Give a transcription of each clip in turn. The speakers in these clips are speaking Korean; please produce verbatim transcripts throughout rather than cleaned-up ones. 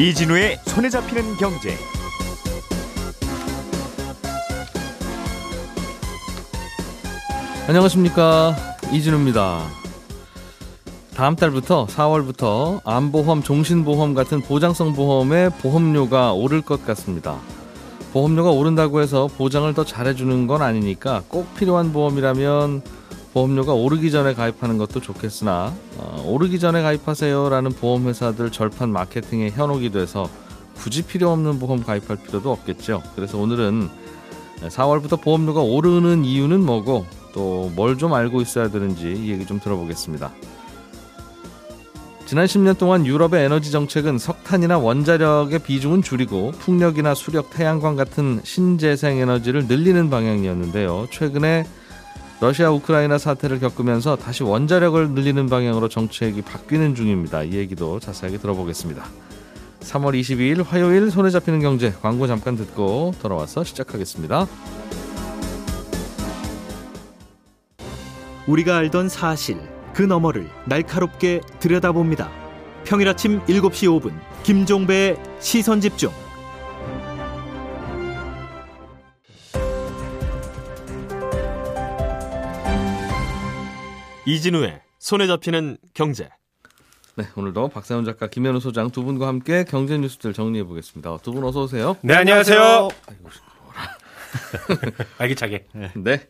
이진우의 손에 잡히는 경제. 안녕하십니까, 이진우입니다. 다음 달부터 사월부터 암보험, 종신보험 같은 보장성 보험의 보험료가 오를 것 같습니다. 보험료가 오른다고 해서 보장을 더 잘해주는 건 아니니까 꼭 필요한 보험이라면 보험료가 오르기 전에 가입하는 것도 좋겠으나 어, 오르기 전에 가입하세요라는 보험회사들 절판 마케팅에 현혹이 돼서 굳이 필요 없는 보험 가입할 필요도 없겠죠. 그래서 오늘은 사월부터 보험료가 오르는 이유는 뭐고 또 뭘 좀 알고 있어야 되는지 이 얘기 좀 들어보겠습니다. 지난 십 년 동안 유럽의 에너지 정책은 석탄이나 원자력의 비중은 줄이고 풍력이나 수력, 태양광 같은 신재생에너지를 늘리는 방향이었는데요. 최근에 러시아 우크라이나 사태를 겪으면서 다시 원자력을 늘리는 방향으로 정책이 바뀌는 중입니다. 이 얘기도 자세하게 들어보겠습니다. 삼월 이십이일 화요일 손에 잡히는 경제, 광고 잠깐 듣고 돌아와서 시작하겠습니다. 우리가 알던 사실, 그 너머를 날카롭게 들여다봅니다. 평일 아침 일곱 시 오 분 김종배의 시선집중. 이진우의 손에 잡히는 경제. 네, 오늘도 박세훈 작가, 김현우 소장 두 분과 함께 경제 뉴스들 정리해 보겠습니다. 두 분 어서 오세요. 네, 안녕하세요. 알기차게. 네.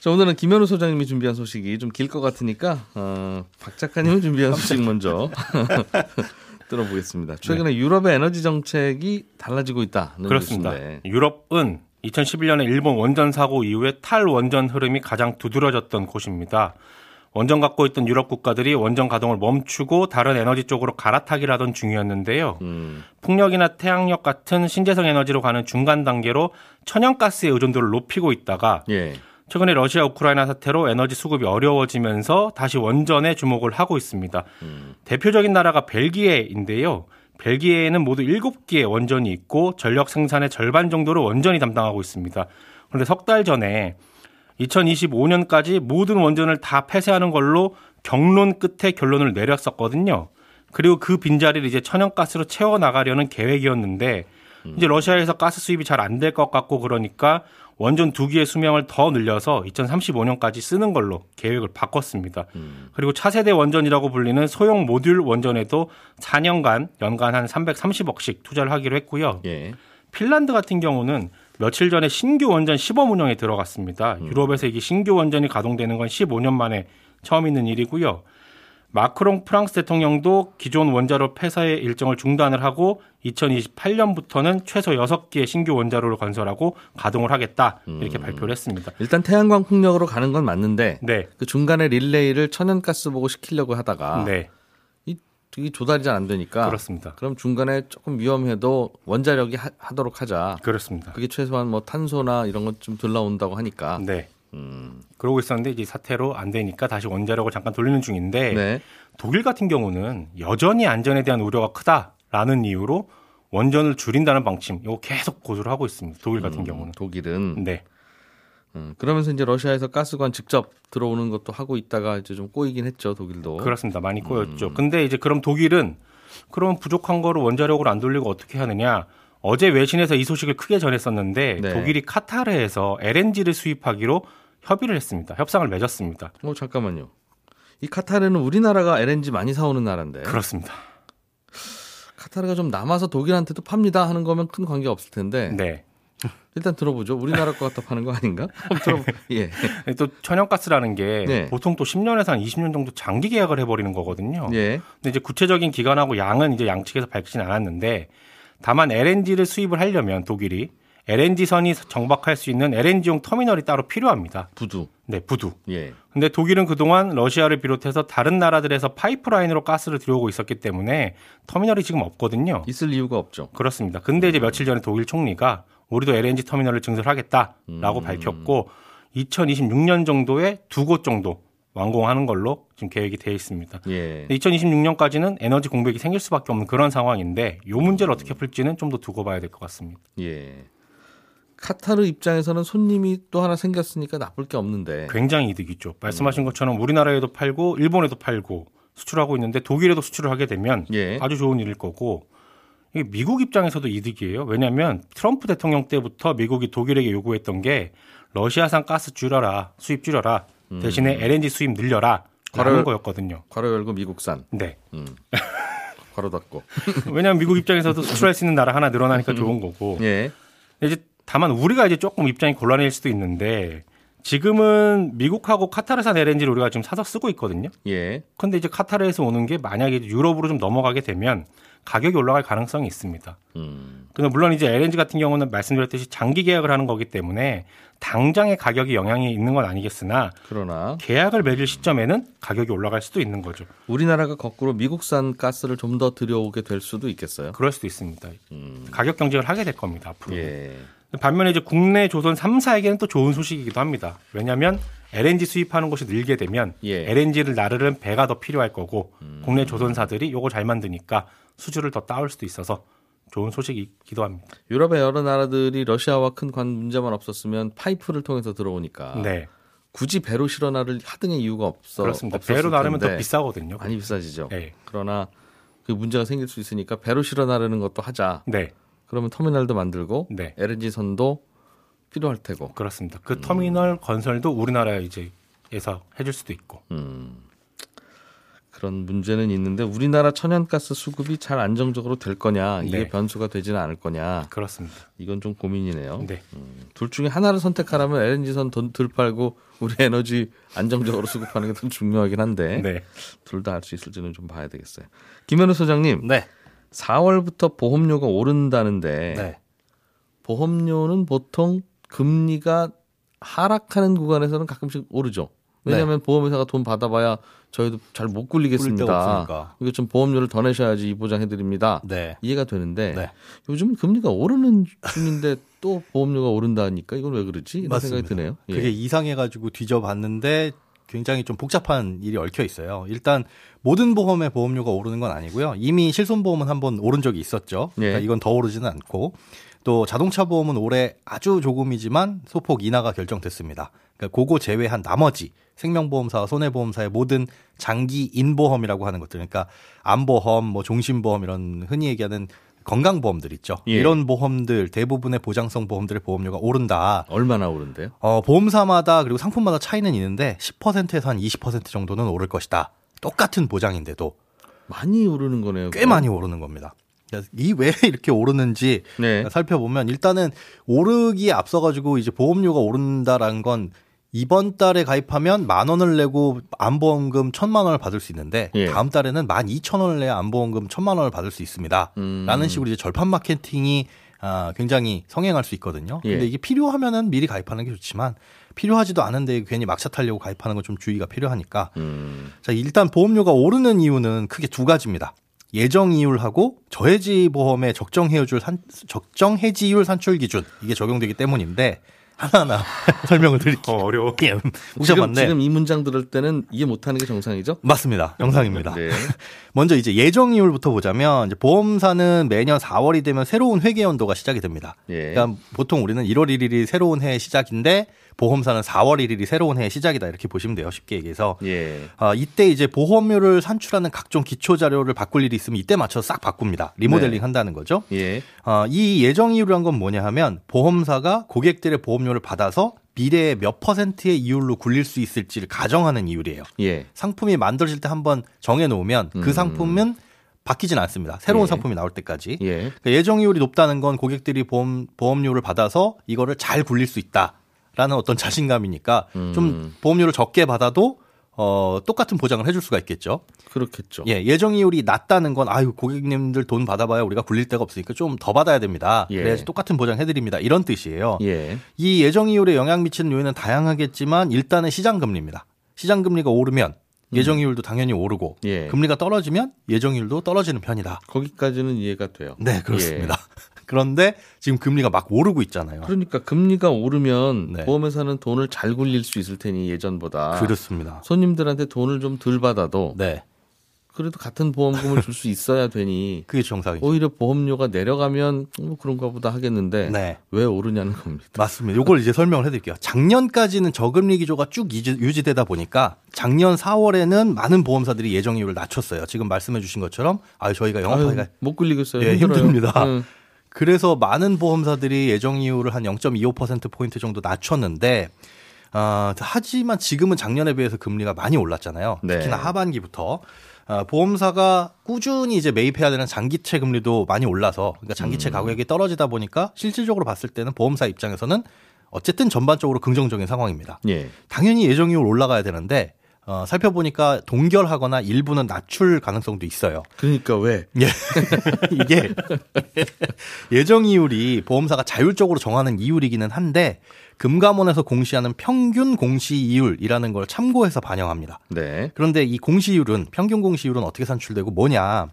자, 오늘은 김현우 소장님이 준비한 소식이 좀 길 것 같으니까 어, 박 작가님이 준비한 소식 먼저 들어보겠습니다. 최근에 네. 유럽의 에너지 정책이 달라지고 있다는 그렇습니다. 뉴스인데. 유럽은 이천십일 년에 일본 원전 사고 이후에 탈원전 흐름이 가장 두드러졌던 곳입니다. 원전 갖고 있던 유럽 국가들이 원전 가동을 멈추고 다른 에너지 쪽으로 갈아타기를 하던 중이었는데요. 음. 풍력이나 태양력 같은 신재생 에너지로 가는 중간 단계로 천연가스의 의존도를 높이고 있다가 예. 최근에 러시아 우크라이나 사태로 에너지 수급이 어려워지면서 다시 원전에 주목을 하고 있습니다. 음. 대표적인 나라가 벨기에인데요. 벨기에에는 모두 일곱 개의 원전이 있고 전력 생산의 절반 정도를 원전이 담당하고 있습니다. 그런데 석 달 전에 이천이십오 년까지 모든 원전을 다 폐쇄하는 걸로 경론 끝에 결론을 내렸었거든요. 그리고 그 빈자리를 이제 천연가스로 채워나가려는 계획이었는데 이제 러시아에서 가스 수입이 잘 안 될 것 같고 그러니까 원전 두 개의 수명을 더 늘려서 이천삼십오 년까지 쓰는 걸로 계획을 바꿨습니다. 음. 그리고 차세대 원전이라고 불리는 소형 모듈 원전에도 사 년간 연간 한 삼백삼십억씩 투자를 하기로 했고요. 예. 핀란드 같은 경우는 며칠 전에 신규 원전 시범 운영에 들어갔습니다. 음. 유럽에서 이게 신규 원전이 가동되는 건 십오 년 만에 처음 있는 일이고요. 마크롱 프랑스 대통령도 기존 원자로 폐쇄의 일정을 중단을 하고 이천이십팔 년부터는 최소 여섯 개의 신규 원자로를 건설하고 가동을 하겠다 이렇게 음. 발표를 했습니다. 일단 태양광 풍력으로 가는 건 맞는데 네. 그 중간에 릴레이를 천연가스 보고 시키려고 하다가 네. 이, 이 조달이 잘 안 되니까 그렇습니다. 그럼 중간에 조금 위험해도 원자력이 하, 하도록 하자. 그렇습니다. 그게 최소한 뭐 탄소나 이런 것 좀 덜 나온다고 하니까. 네. 음. 그러고 있었는데 이제 사태로 안 되니까 다시 원자력을 잠깐 돌리는 중인데 네. 독일 같은 경우는 여전히 안전에 대한 우려가 크다라는 이유로 원전을 줄인다는 방침 이거 계속 고수를 하고 있습니다. 독일 같은 음, 경우는. 독일은. 네. 음, 그러면서 이제 러시아에서 가스관 직접 들어오는 것도 하고 있다가 이제 좀 꼬이긴 했죠. 독일도. 그렇습니다. 많이 꼬였죠. 음. 근데 이제 그럼 독일은 그럼 부족한 거로 원자력을 안 돌리고 어떻게 하느냐. 어제 외신에서 이 소식을 크게 전했었는데 네. 독일이 카타르에서 엘엔지를 수입하기로 협의를 했습니다. 협상을 맺었습니다. 어, 잠깐만요. 이 카타르는 우리나라가 엘엔지 많이 사오는 나라인데. 그렇습니다. 카타르가 좀 남아서 독일한테도 팝니다 하는 거면 큰 관계 없을 텐데. 네. 일단 들어보죠. 우리나라 거 갖다 파는 거 아닌가? 예. 또 천연가스라는 게 네. 보통 또 십 년에서 한 이십 년 정도 장기 계약을 해버리는 거거든요. 예. 근데 이제 구체적인 기간하고 양은 이제 양측에서 밝히진 않았는데 다만 엘엔지를 수입을 하려면 독일이 엘엔지선이 정박할 수 있는 엘엔지용 터미널이 따로 필요합니다. 부두. 네, 부두. 예. 근데 독일은 그동안 러시아를 비롯해서 다른 나라들에서 파이프라인으로 가스를 들여오고 있었기 때문에 터미널이 지금 없거든요. 있을 이유가 없죠. 그렇습니다. 근데 이제 며칠 전에 독일 총리가 우리도 엘엔지 터미널을 증설하겠다라고 음. 밝혔고 이천이십육 년 정도에 두 곳 정도 완공하는 걸로 지금 계획이 되어 있습니다. 예. 이천이십육 년까지는 에너지 공백이 생길 수밖에 없는 그런 상황인데 이 문제를 어떻게 풀지는 좀 더 두고 봐야 될 것 같습니다. 예. 카타르 입장에서는 손님이 또 하나 생겼으니까 나쁠 게 없는데. 굉장히 이득이죠. 말씀하신 것처럼 우리나라에도 팔고 일본에도 팔고 수출하고 있는데 독일에도 수출을 하게 되면 예. 아주 좋은 일일 거고 이게 미국 입장에서도 이득이에요. 왜냐하면 트럼프 대통령 때부터 미국이 독일에게 요구했던 게 러시아산 가스 줄여라, 수입 줄여라, 음. 대신에 엘엔지 수입 늘려라 그런 거였거든요. 괄호 열고 미국산. 네. 음. 괄호 닫고. 왜냐하면 미국 입장에서도 수출할 수 있는 나라 하나 늘어나니까 음. 좋은 거고. 예. 이제 다만 우리가 이제 조금 입장이 곤란해질 수도 있는데 지금은 미국하고 카타르산 엘엔지를 우리가 지금 사서 쓰고 있거든요. 예. 근데 이제 카타르에서 오는 게 만약에 유럽으로 좀 넘어가게 되면 가격이 올라갈 가능성이 있습니다. 음. 근데 물론 이제 엘엔지 같은 경우는 말씀드렸듯이 장기 계약을 하는 거기 때문에 당장의 가격이 영향이 있는 건 아니겠으나 그러나 계약을 맺을 시점에는 가격이 올라갈 수도 있는 거죠. 우리나라가 거꾸로 미국산 가스를 좀 더 들여오게 될 수도 있겠어요. 그럴 수도 있습니다. 음. 가격 경쟁을 하게 될 겁니다. 앞으로. 예. 반면에 이제 국내 조선 삼 사에게는 또 좋은 소식이기도 합니다. 왜냐하면 엘엔지 수입하는 곳이 늘게 되면 예. 엘엔지를 나르는 배가 더 필요할 거고 음. 국내 조선사들이 이거 잘 만드니까 수주를 더 따올 수도 있어서 좋은 소식이기도 합니다. 유럽의 여러 나라들이 러시아와 큰 관 문제만 없었으면 파이프를 통해서 들어오니까 네. 굳이 배로 실어 나를 하등의 이유가 없어 그렇습니다. 배로 나르면 더 비싸거든요. 많이 비싸지죠. 네. 그러나 그 문제가 생길 수 있으니까 배로 실어 나르는 것도 하자. 네. 그러면 터미널도 만들고 네. 엘엔지 선도 필요할 테고 그렇습니다. 그 터미널 음. 건설도 우리나라에 이제에서 해줄 수도 있고 음. 그런 문제는 있는데 우리나라 천연가스 수급이 잘 안정적으로 될 거냐 이게 네. 변수가 되지는 않을 거냐 그렇습니다. 이건 좀 고민이네요. 네. 음. 둘 중에 하나를 선택하라면 엘엔지 선 돈 덜 팔고 우리 에너지 안정적으로 수급하는 게 더 중요하긴 한데 네. 둘 다 할 수 있을지는 좀 봐야 되겠어요. 김현우 소장님. 네. 사월부터 보험료가 오른다는데 네. 보험료는 보통 금리가 하락하는 구간에서는 가끔씩 오르죠. 왜냐하면 네. 보험회사가 돈 받아봐야 저희도 잘 못 굴리겠습니다. 이게 좀 보험료를 더 내셔야지 이 보장해드립니다. 네. 이해가 되는데 네. 요즘 금리가 오르는 중인데 또 보험료가 오른다니까 이건 왜 그러지? 이런 맞습니다. 생각이 드네요. 그게 예. 이상해가지고 뒤져봤는데 굉장히 좀 복잡한 일이 얽혀 있어요. 일단 모든 보험의 보험료가 오르는 건 아니고요. 이미 실손보험은 한번 오른 적이 있었죠. 그러니까 예. 이건 더 오르지는 않고 또 자동차 보험은 올해 아주 조금이지만 소폭 인하가 결정됐습니다. 그러니까 그거 제외한 나머지 생명보험사와 손해보험사의 모든 장기 인보험이라고 하는 것들 그러니까 암보험, 뭐 종신보험 이런 흔히 얘기하는 건강보험들 있죠. 예. 이런 보험들 대부분의 보장성 보험들의 보험료가 오른다. 얼마나 오른대요? 어, 보험사마다 그리고 상품마다 차이는 있는데 십 퍼센트에서 한 이십 퍼센트 정도는 오를 것이다. 똑같은 보장인데도. 많이 오르는 거네요. 꽤 그럼. 많이 오르는 겁니다. 이 왜 이렇게 오르는지 네. 살펴보면 일단은 오르기에 앞서가지고 이제 보험료가 오른다라는 건 이번 달에 가입하면 만 원을 내고 안보험금 천만 원을 받을 수 있는데 예. 다음 달에는 만 이천 원을 내야 안보험금 천만 원을 받을 수 있습니다. 음. 라는 식으로 이제 절판 마케팅이 아, 굉장히 성행할 수 있거든요. 예. 근데 이게 필요하면은 미리 가입하는 게 좋지만 필요하지도 않은데 괜히 막차 타려고 가입하는 건 좀 주의가 필요하니까. 음. 자, 일단 보험료가 오르는 이유는 크게 두 가지입니다. 예정 이율하고 저해지 보험의 적정 해율 산, 적정 해지율 산출 기준 이게 적용되기 때문인데. 하나하나 설명을 드릴게요. 어, 어려워. 예, 지금, 지금 이 문장 들을 때는 이해 못하는 게 정상이죠? 맞습니다. 정상입니다. 네. 먼저 이제 예정이율부터 보자면 이제 보험사는 매년 사월이 되면 새로운 회계연도가 시작이 됩니다. 예. 그러니까 보통 우리는 일월 일일이 새로운 해의 시작인데 보험사는 사월 일일이 새로운 해의 시작이다 이렇게 보시면 돼요. 쉽게 얘기해서 예. 어, 이때 이제 보험료를 산출하는 각종 기초자료를 바꿀 일이 있으면 이때 맞춰서 싹 바꿉니다. 리모델링 네. 한다는 거죠. 예. 어, 이 예정이율이란 건 뭐냐 하면 보험사가 고객들의 보험료를 받아서 미래에 몇 퍼센트의 이율로 굴릴 수 있을지를 가정하는 이율이에요. 예. 상품이 만들어질 때 한번 정해놓으면 그 음. 상품은 바뀌진 않습니다. 새로운 예. 상품이 나올 때까지. 예. 그러니까 예정이율이 높다는 건 고객들이 보험, 보험료를 받아서 이거를 잘 굴릴 수 있다. 라는 어떤 자신감이니까 음. 좀 보험료를 적게 받아도 어, 똑같은 보장을 해줄 수가 있겠죠. 그렇겠죠. 예, 예정이율이 낮다는 건 아유 고객님들 돈 받아봐야 우리가 굴릴 데가 없으니까 좀 더 받아야 됩니다. 예. 그래야지 똑같은 보장 해드립니다. 이런 뜻이에요. 예. 이 예정이율에 영향 미치는 요인은 다양하겠지만 일단은 시장금리입니다. 시장금리가 오르면 예정이율도 당연히 오르고 예. 금리가 떨어지면 예정이율도 떨어지는 편이다. 거기까지는 이해가 돼요. 네, 그렇습니다. 예. 그런데 지금 금리가 막 오르고 있잖아요. 그러니까 금리가 오르면 네. 보험회사는 돈을 잘 굴릴 수 있을 테니 예전보다. 그렇습니다. 손님들한테 돈을 좀 덜 받아도 네. 그래도 같은 보험금을 줄 수 있어야 되니 그게 정상이죠. 오히려 보험료가 내려가면 뭐 그런가 보다 하겠는데 네. 왜 오르냐는 겁니다. 맞습니다. 이걸 이제 설명을 해드릴게요. 작년까지는 저금리 기조가 쭉 유지, 유지되다 보니까 작년 사월에는 많은 보험사들이 예정이율을 낮췄어요. 지금 말씀해 주신 것처럼 아 저희가 영업하기가 못 끌리겠어요. 예, 힘듭니다. 음. 그래서 많은 보험사들이 예정이율을 한 영 점 이오 퍼센트 포인트 정도 낮췄는데 어, 하지만 지금은 작년에 비해서 금리가 많이 올랐잖아요. 네. 특히나 하반기부터 어, 보험사가 꾸준히 이제 매입해야 되는 장기채 금리도 많이 올라서 그러니까 장기채 음. 가격이 떨어지다 보니까 실질적으로 봤을 때는 보험사 입장에서는 어쨌든 전반적으로 긍정적인 상황입니다. 예. 당연히 예정이율 올라가야 되는데 어, 살펴보니까 동결하거나 일부는 낮출 가능성도 있어요. 그러니까 왜? 예. 이게 예정이율이 보험사가 자율적으로 정하는 이율이기는 한데 금감원에서 공시하는 평균 공시이율이라는 걸 참고해서 반영합니다. 네. 그런데 이 공시율은 평균 공시율은 어떻게 산출되고 뭐냐?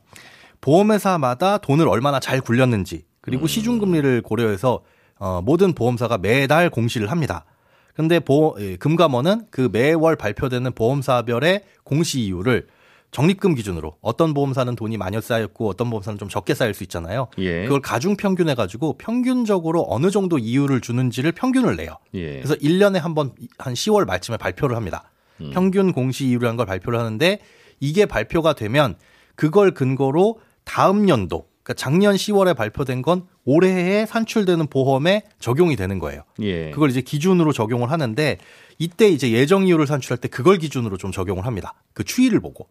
보험회사마다 돈을 얼마나 잘 굴렸는지 그리고 음. 시중금리를 고려해서 어, 모든 보험사가 매달 공시를 합니다. 근데 보험, 금감원은 그 매월 발표되는 보험사별의 공시이율을 적립금 기준으로 어떤 보험사는 돈이 많이 쌓였고 어떤 보험사는 좀 적게 쌓일 수 있잖아요. 예. 그걸 가중 평균해가지고 평균적으로 어느 정도 이율을 주는지를 평균을 내요. 예. 그래서 일 년에 한 번, 한 시월 말쯤에 발표를 합니다. 음. 평균 공시이율이라는 걸 발표를 하는데 이게 발표가 되면 그걸 근거로 다음 연도 그러니까 작년 시월에 발표된 건 올해에 산출되는 보험에 적용이 되는 거예요. 예. 그걸 이제 기준으로 적용을 하는데 이때 이제 예정이율을 산출할 때 그걸 기준으로 좀 적용을 합니다. 그 추이를 보고.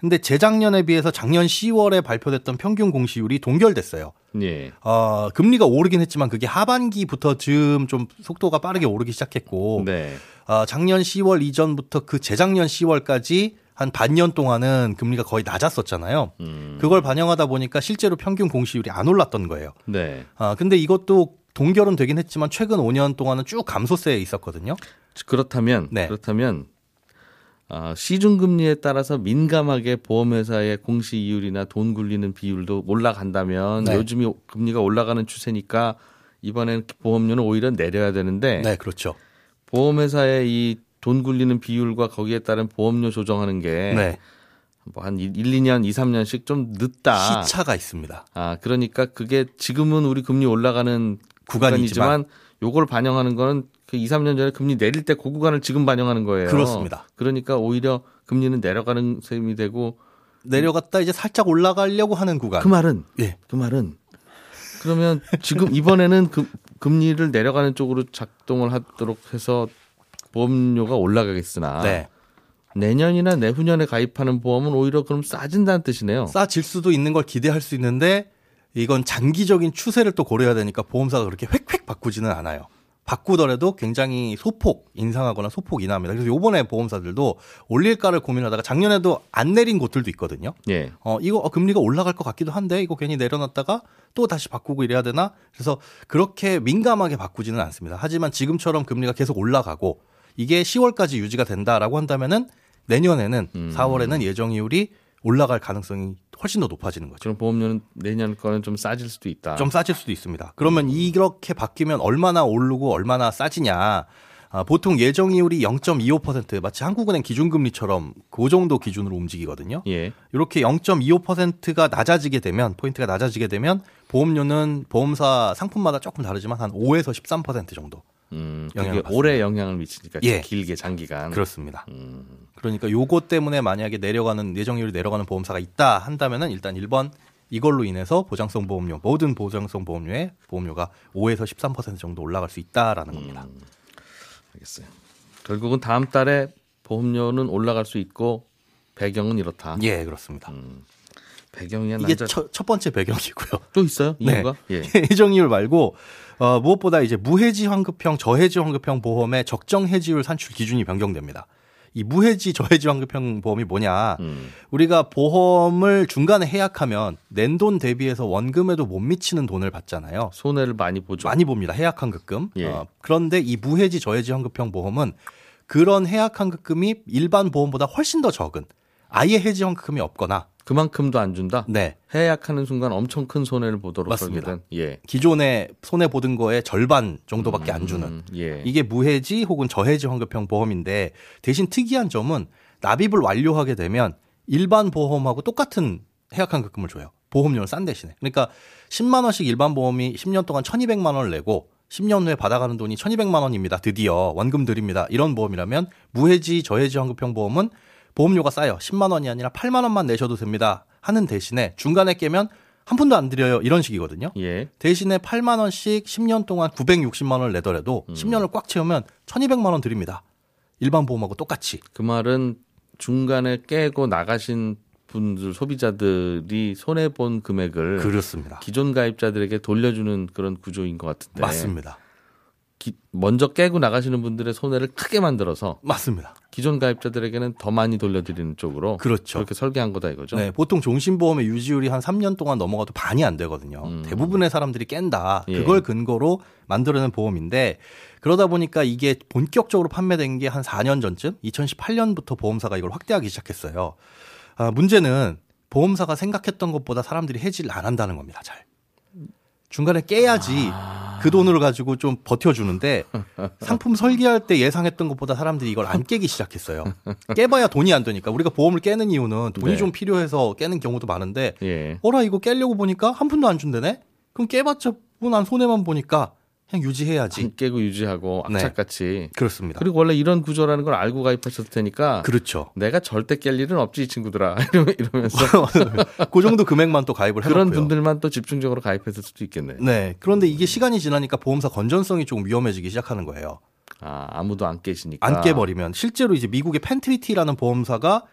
그런데 재작년에 비해서 작년 시월에 발표됐던 평균 공시율이 동결됐어요. 예. 어, 금리가 오르긴 했지만 그게 하반기부터 좀, 좀 속도가 빠르게 오르기 시작했고 네. 어, 작년 시월 이전부터 그 재작년 시월까지 한 반년 동안은 금리가 거의 낮았었잖아요. 음. 그걸 반영하다 보니까 실제로 평균 공시율이 안 올랐던 거예요. 네. 아, 근데 이것도 동결은 되긴 했지만 최근 오 년 동안은 쭉 감소세에 있었거든요. 그렇다면, 네. 그렇다면 아, 시중금리에 따라서 민감하게 보험회사의 공시이율이나 돈 굴리는 비율도 올라간다면 네. 요즘이 금리가 올라가는 추세니까 이번엔 보험료는 오히려 내려야 되는데 네, 그렇죠. 보험회사의 이 돈 굴리는 비율과 거기에 따른 보험료 조정하는 게 네. 뭐 한 일, 이 년, 이, 삼 년씩 좀 늦다. 시차가 있습니다. 아, 그러니까 그게 지금은 우리 금리 올라가는 구간이지만, 구간이지만 요걸 반영하는 거는 그 이, 삼 년 전에 금리 내릴 때 그 구간을 지금 반영하는 거예요. 그렇습니다. 그러니까 오히려 금리는 내려가는 셈이 되고 내려갔다 이제 살짝 올라가려고 하는 구간. 그 말은 예. 그 말은 그러면 지금 이번에는 그, 금리를 내려가는 쪽으로 작동을 하도록 해서 보험료가 올라가겠으나 네. 내년이나 내후년에 가입하는 보험은 오히려 그럼 싸진다는 뜻이네요. 싸질 수도 있는 걸 기대할 수 있는데 이건 장기적인 추세를 또 고려해야 되니까 보험사가 그렇게 획획 바꾸지는 않아요. 바꾸더라도 굉장히 소폭 인상하거나 소폭 인하합니다. 그래서 이번에 보험사들도 올릴까를 고민하다가 작년에도 안 내린 곳들도 있거든요. 예. 어, 이거 금리가 올라갈 것 같기도 한데 이거 괜히 내려놨다가 또 다시 바꾸고 이래야 되나? 그래서 그렇게 민감하게 바꾸지는 않습니다. 하지만 지금처럼 금리가 계속 올라가고 이게 시월까지 유지가 된다라고 한다면은 내년에는 음. 사월에는 예정이율이 올라갈 가능성이 훨씬 더 높아지는 거죠. 그럼 보험료는 내년 거는 좀 싸질 수도 있다. 좀 싸질 수도 있습니다. 그러면 음. 이렇게 바뀌면 얼마나 오르고 얼마나 싸지냐. 아, 보통 예정이율이 영 점 이오 퍼센트 마치 한국은행 기준금리처럼 그 정도 기준으로 움직이거든요. 예. 이렇게 영 점 이오 퍼센트가 낮아지게 되면 포인트가 낮아지게 되면 보험료는 보험사 상품마다 조금 다르지만 한 오에서 십삼 퍼센트 정도. 음, 영향을 오래 영향을 미치니까 예. 길게 장기간 그렇습니다. 음. 그러니까 요거 때문에 만약에 내려가는 예정률이 내려가는 보험사가 있다 한다면은 일단 일 번 이걸로 인해서 보장성 보험료 모든 보장성 보험료의 보험료가 오에서 십삼 퍼센트 정도 올라갈 수 있다라는 음. 겁니다. 알겠어요. 결국은 다음 달에 보험료는 올라갈 수 있고 배경은 이렇다. 예, 그렇습니다. 음. 배경이야 이게 남자... 첫, 첫 번째 배경이고요. 또 있어요? 이유가? 네. 예. 예정이율 말고 어, 무엇보다 이제 무해지 환급형, 저해지 환급형 보험의 적정 해지율 산출 기준이 변경됩니다. 이 무해지, 저해지 환급형 보험이 뭐냐? 음. 우리가 보험을 중간에 해약하면 낸 돈 대비해서 원금에도 못 미치는 돈을 받잖아요. 손해를 많이 보죠. 많이 봅니다. 해약 환급금. 예. 어, 그런데 이 무해지, 저해지 환급형 보험은 그런 해약 환급금이 일반 보험보다 훨씬 더 적은 아예 해지 환급금이 없거나 그만큼도 안 준다? 네. 해약하는 순간 엄청 큰 손해를 보도록 맞습니다. 하게 된, 예. 기존에 손해보던 거의 절반 정도밖에 안 주는. 음, 예. 이게 무해지 혹은 저해지 환급형 보험인데 대신 특이한 점은 납입을 완료하게 되면 일반 보험하고 똑같은 해약한 급금을 줘요. 보험료는 싼 대신에. 그러니까 십만 원씩 일반 보험이 십 년 동안 천이백만 원을 내고 십 년 후에 받아가는 돈이 천이백만 원입니다. 드디어 원금 드립니다. 이런 보험이라면 무해지, 저해지 환급형 보험은 보험료가 싸요. 십만 원이 아니라 팔만 원만 내셔도 됩니다. 하는 대신에 중간에 깨면 한 푼도 안 드려요. 이런 식이거든요. 예. 대신에 팔만 원씩 십 년 동안 구백육십만 원을 내더라도 음. 십 년을 꽉 채우면 천이백만 원 드립니다. 일반 보험하고 똑같이. 그 말은 중간에 깨고 나가신 분들, 소비자들이 손해본 금액을 그렇습니다. 기존 가입자들에게 돌려주는 그런 구조인 것 같은데. 맞습니다. 기, 먼저 깨고 나가시는 분들의 손해를 크게 만들어서 맞습니다. 기존 가입자들에게는 더 많이 돌려드리는 쪽으로 그렇죠. 그렇게 설계한 거다 이거죠. 네, 보통 종신보험의 유지율이 한 삼 년 동안 넘어가도 반이 안 되거든요. 음. 대부분의 사람들이 깬다. 예. 그걸 근거로 만들어낸 보험인데 그러다 보니까 이게 본격적으로 판매된 게 한 사 년 전쯤 이천십팔 년부터 보험사가 이걸 확대하기 시작했어요. 아, 문제는 보험사가 생각했던 것보다 사람들이 해지를 안 한다는 겁니다. 잘. 중간에 깨야지 아... 그 돈을 가지고 좀 버텨주는데 상품 설계할 때 예상했던 것보다 사람들이 이걸 안 깨기 시작했어요. 깨봐야 돈이 안 되니까. 우리가 보험을 깨는 이유는 돈이 네. 좀 필요해서 깨는 경우도 많은데 예. 어라 이거 깨려고 보니까 한 푼도 안 준대네? 그럼 깨봤자 난 손해만 보니까 그냥 유지해야지. 안 깨고 유지하고 악착같이. 네. 그렇습니다. 그리고 원래 이런 구조라는 걸 알고 가입하셨을 테니까. 그렇죠. 내가 절대 깰 일은 없지 이 친구들아. 이러면서. 그 정도 금액만 또 가입을 해놓고요. 그런 분들만 또 집중적으로 가입했을 수도 있겠네요. 네. 그런데 이게 시간이 지나니까 보험사 건전성이 조금 위험해지기 시작하는 거예요. 아, 아무도 안 깨시니까. 안 깨버리면. 실제로 이제 미국의 펜트리티라는 보험사가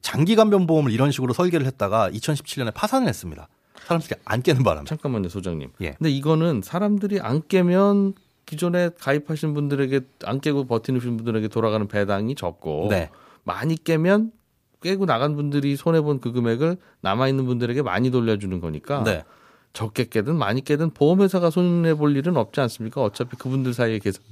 장기간병 보험을 이런 식으로 설계를 했다가 이천십칠 년에 파산을 했습니다. 사람들이 안 깨는 바람에. 잠깐만요, 소장님. 예. 근데 이거는 사람들이 안 깨면 기존에 가입하신 분들에게 안 깨고 버티신 분들에게 돌아가는 배당이 적고 네. 많이 깨면 깨고 나간 분들이 손해본 그 금액을 남아있는 분들에게 많이 돌려주는 거니까 네. 적게 깨든 많이 깨든 보험회사가 손해볼 일은 없지 않습니까? 어차피 그분들 사이의 계산,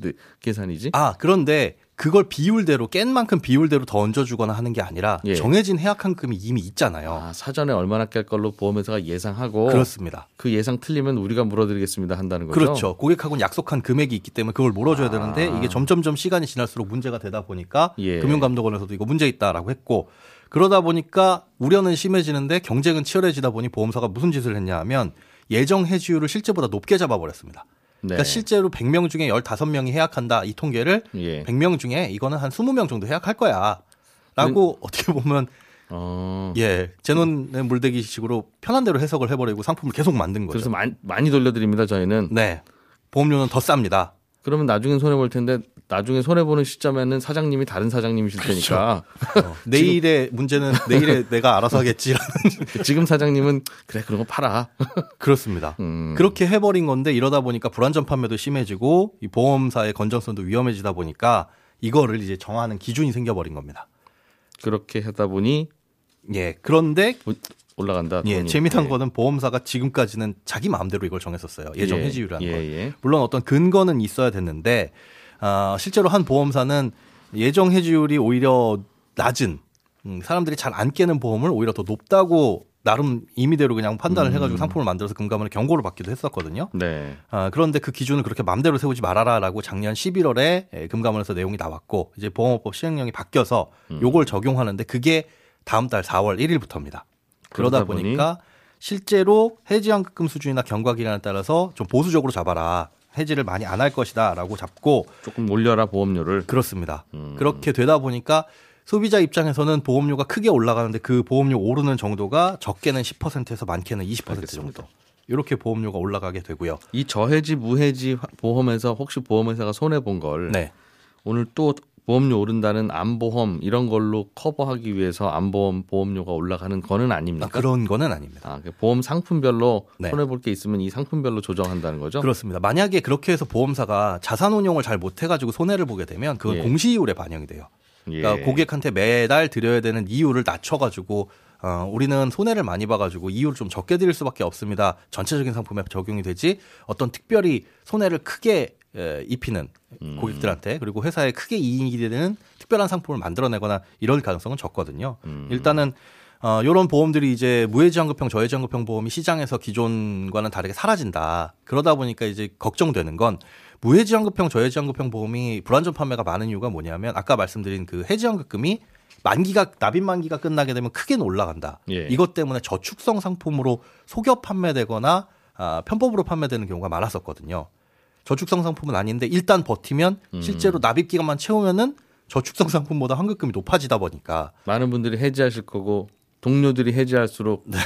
계산이지. 아, 그런데 그걸 비율대로 깬 만큼 비율대로 더 얹어주거나 하는 게 아니라 예. 정해진 해약한금이 이미 있잖아요. 아, 사전에 얼마나 깰 걸로 보험회사가 예상하고 그렇습니다. 그 예상 틀리면 우리가 물어드리겠습니다 한다는 거죠. 그렇죠. 고객하고는 약속한 금액이 있기 때문에 그걸 물어줘야 아. 되는데 이게 점점점 시간이 지날수록 문제가 되다 보니까 예. 금융감독원에서도 이거 문제 있다라고 했고 그러다 보니까 우려는 심해지는데 경쟁은 치열해지다 보니 보험사가 무슨 짓을 했냐 하면 예정 해지율을 실제보다 높게 잡아버렸습니다. 네. 그러니까 실제로 백 명 중에 열다섯 명이 해약한다 이 통계를 예. 백 명 중에 이거는 한 이십 명 정도 해약할 거야 라고 네. 어떻게 보면 어... 예, 제논의 물대기 식으로 편한 대로 해석을 해버리고 상품을 계속 만든 거죠. 그래서 많이, 많이 돌려드립니다 저희는. 네, 보험료는 더 쌉니다. 그러면 나중엔 손해볼 텐데 나중에 손해보는 시점에는 사장님이 다른 사장님이실 테니까. 그렇죠. 어, 내일의 문제는 내일에 내가 알아서 하겠지라는. 지금 사장님은 그래 그런 거 팔아. 그렇습니다. 음. 그렇게 해버린 건데 이러다 보니까 불안전 판매도 심해지고 이 보험사의 건전성도 위험해지다 보니까 이거를 이제 정하는 기준이 생겨버린 겁니다. 그렇게 하다 보니. 예. 그런데. 올라간다. 예, 재미난 예. 거는 보험사가 지금까지는 자기 마음대로 이걸 정했었어요. 예정 해지율이라는 예, 걸. 예. 물론 어떤 근거는 있어야 됐는데 어, 실제로 한 보험사는 예정 해지율이 오히려 낮은 음, 사람들이 잘 안 깨는 보험을 오히려 더 높다고 나름 임의대로 그냥 판단을 음. 해가지고 상품을 만들어서 금감원의 경고를 받기도 했었거든요. 네. 어, 그런데 그 기준을 그렇게 마음대로 세우지 말아라라고 작년 십일월에 금감원에서 내용이 나왔고 이제 보험업법 시행령이 바뀌어서 음. 요걸 적용하는데 그게 다음 달 사월 일일부터입니다. 그러다, 그러다 보니까 보니... 실제로 해지환급금 수준이나 경과기간에 따라서 좀 보수적으로 잡아라. 해지를 많이 안 할 것이다 라고 잡고 조금 올려라 보험료를. 그렇습니다. 음. 그렇게 되다 보니까 소비자 입장에서는 보험료가 크게 올라가는데 그 보험료 오르는 정도가 적게는 십 퍼센트에서 많게는 이십 퍼센트 알겠습니다. 정도. 이렇게 보험료가 올라가게 되고요. 이 저해지 무해지 보험에서 혹시 보험회사가 손해본 걸 네. 오늘 또 보험료 오른다는 암보험 이런 걸로 커버하기 위해서 암보험 보험료가 올라가는 거는 아닙니까? 아, 그런 거는 아닙니다. 아, 보험 상품별로 네. 손해볼 게 있으면 이 상품별로 조정한다는 거죠? 그렇습니다. 만약에 그렇게 해서 보험사가 자산운용을 잘 못해가지고 손해를 보게 되면 그건 예. 공시이율에 반영이 돼요. 그러니까 예. 고객한테 매달 드려야 되는 이율을 낮춰가지고 어, 우리는 손해를 많이 봐가지고 이율을 좀 적게 드릴 수밖에 없습니다. 전체적인 상품에 적용이 되지 어떤 특별히 손해를 크게 예, 입히는 음. 고객들한테 그리고 회사에 크게 이익이 되는 특별한 상품을 만들어내거나 이럴 가능성은 적거든요. 음. 일단은 어, 이런 보험들이 이제 무해지환급형, 저해지환급형 보험이 시장에서 기존과는 다르게 사라진다. 그러다 보니까 이제 걱정되는 건 무해지환급형, 저해지환급형 보험이 불안전 판매가 많은 이유가 뭐냐면 아까 말씀드린 그 해지환급금이 만기가 납입 만기가 끝나게 되면 크게는 올라간다. 예. 이것 때문에 저축성 상품으로 속여 판매되거나 아, 편법으로 판매되는 경우가 많았었거든요. 저축성 상품은 아닌데 일단 버티면 실제로 음. 납입 기간만 채우면은 저축성 상품보다 환급금이 높아지다 보니까 많은 분들이 해지하실 거고 동료들이 해지할수록 네.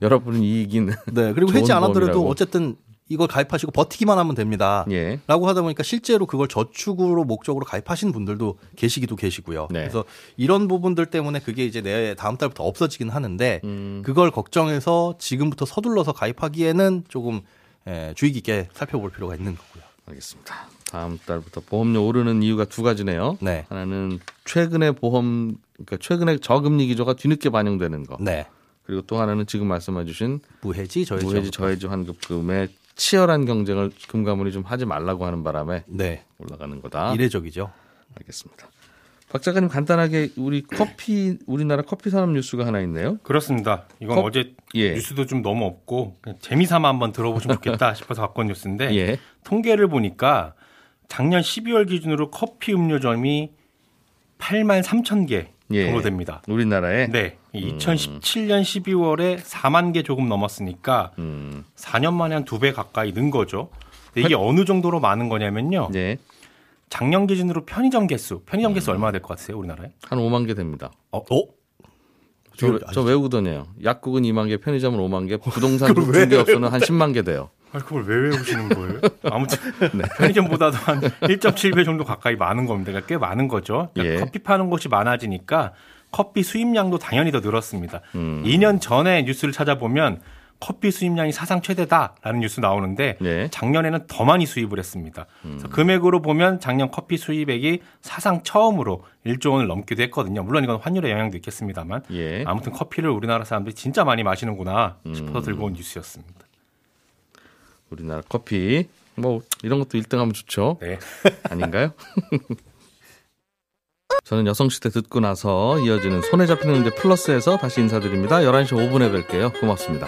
여러분은 이익인. 네. 그리고 해지 안 하더라도 범위라고. 어쨌든 이걸 가입하시고 버티기만 하면 됩니다. 예. 라고 하다 보니까 실제로 그걸 저축으로 목적으로 가입하신 분들도 계시기도 계시고요. 네. 그래서 이런 부분들 때문에 그게 이제 내 다음 달부터 없어지긴 하는데 음. 그걸 걱정해서 지금부터 서둘러서 가입하기에는 조금 예, 주의 깊게 살펴볼 필요가 있는 거고요. 알겠습니다. 다음 달부터 보험료 오르는 이유가 두 가지네요. 네. 하나는 최근의 보험, 그러니까 최근의 저금리 기조가 뒤늦게 반영되는 거. 네. 그리고 또 하나는 지금 말씀해주신 무해지, 저해지, 무해지, 저해지 환급금의 치열한 경쟁을 금감원이 좀 하지 말라고 하는 바람에 네. 올라가는 거다. 이례적이죠. 알겠습니다. 박 작가님 간단하게 우리 커피 우리나라 커피 산업 뉴스가 하나 있네요. 그렇습니다. 이건 컵? 어제 예. 뉴스도 좀 너무 없고 재미삼아 한번 들어보시면 좋겠다 싶어서 갖고 온 뉴스인데 예. 통계를 보니까 작년 십이월 기준으로 커피 음료점이 팔만 삼천 개 예. 정도 됩니다. 우리나라에? 네. 음. 이천십칠 년 십이월에 사만 개 조금 넘었으니까 음. 사 년 만에 한 두 배 가까이 는 거죠. 근데 이게 편... 어느 정도로 많은 거냐면요. 네. 작년 기준으로 편의점 개수, 편의점 개수 음. 얼마나 될 것 같으세요, 우리나라에? 한 오만 개 됩니다. 어? 어? 저, 저 외우거든요. 약국은 이만 개, 편의점은 오만 개, 부동산 중개업소는 한 십만 개 돼요. 아니, 그걸 왜 외우시는 거예요? 아무튼 네. 편의점보다도 한 일 점 칠 배 정도 가까이 많은 겁니다. 그러니까 꽤 많은 거죠. 그러니까 예. 커피 파는 곳이 많아지니까 커피 수입량도 당연히 더 늘었습니다. 음. 이 년 전에 뉴스를 찾아보면 커피 수입량이 사상 최대다라는 뉴스 나오는데 예. 작년에는 더 많이 수입을 했습니다. 음. 그래서 금액으로 보면 작년 커피 수입액이 사상 처음으로 일조 원을 넘기도 했거든요. 물론 이건 환율의 영향도 있겠습니다만 예. 아무튼 커피를 우리나라 사람들이 진짜 많이 마시는구나 싶어서 음. 들고 온 뉴스였습니다. 우리나라 커피 뭐 이런 것도 일 등 하면 좋죠. 네. 아닌가요? 저는 여성시대 듣고 나서 이어지는 손에 잡히는 문제 플러스에서 다시 인사드립니다. 열한 시 오 분에 뵐게요. 고맙습니다.